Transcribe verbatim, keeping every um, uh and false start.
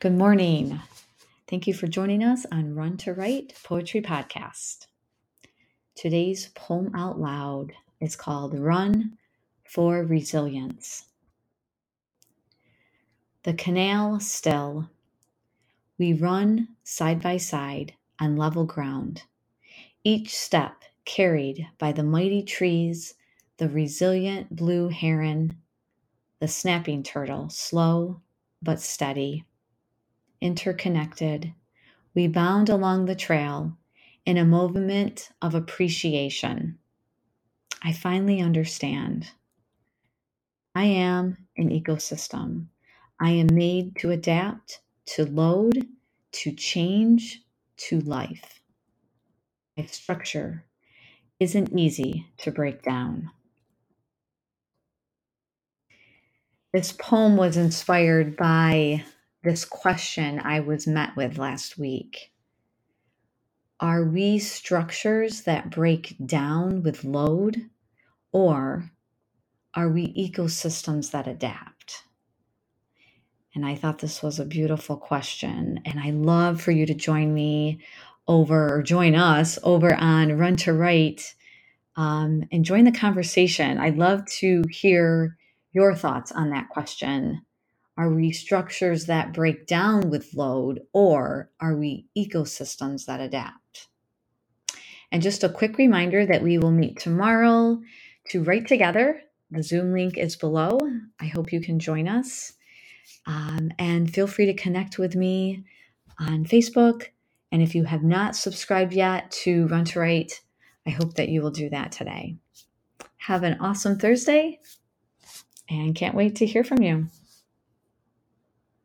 Good morning. Thank you for joining us on Run to Write Poetry Podcast. Today's poem out loud is called Run for Resilience. The canal still. We run side by side on level ground, each step carried by the mighty trees, the resilient blue heron, the snapping turtle, slow but steady. Interconnected, we bound along the trail in a movement of appreciation. I finally understand. I am an ecosystem. I am made to adapt, to load, to change, to life. My structure isn't easy to break down. This poem was inspired by this question I was met with last week. Are we structures that break down with load, or are we ecosystems that adapt? And I thought this was a beautiful question, and I love for you to join me over, or join us over on Run to Write, um, and join the conversation. I'd love to hear your thoughts on that question. Are we structures that break down with load, or are we ecosystems that adapt? And just a quick reminder that we will meet tomorrow to write together. The Zoom link is below. I hope you can join us. Um, and feel free to connect with me on Facebook. And if you have not subscribed yet to Run to Write, I hope that you will do that today. Have an awesome Thursday, and can't wait to hear from you.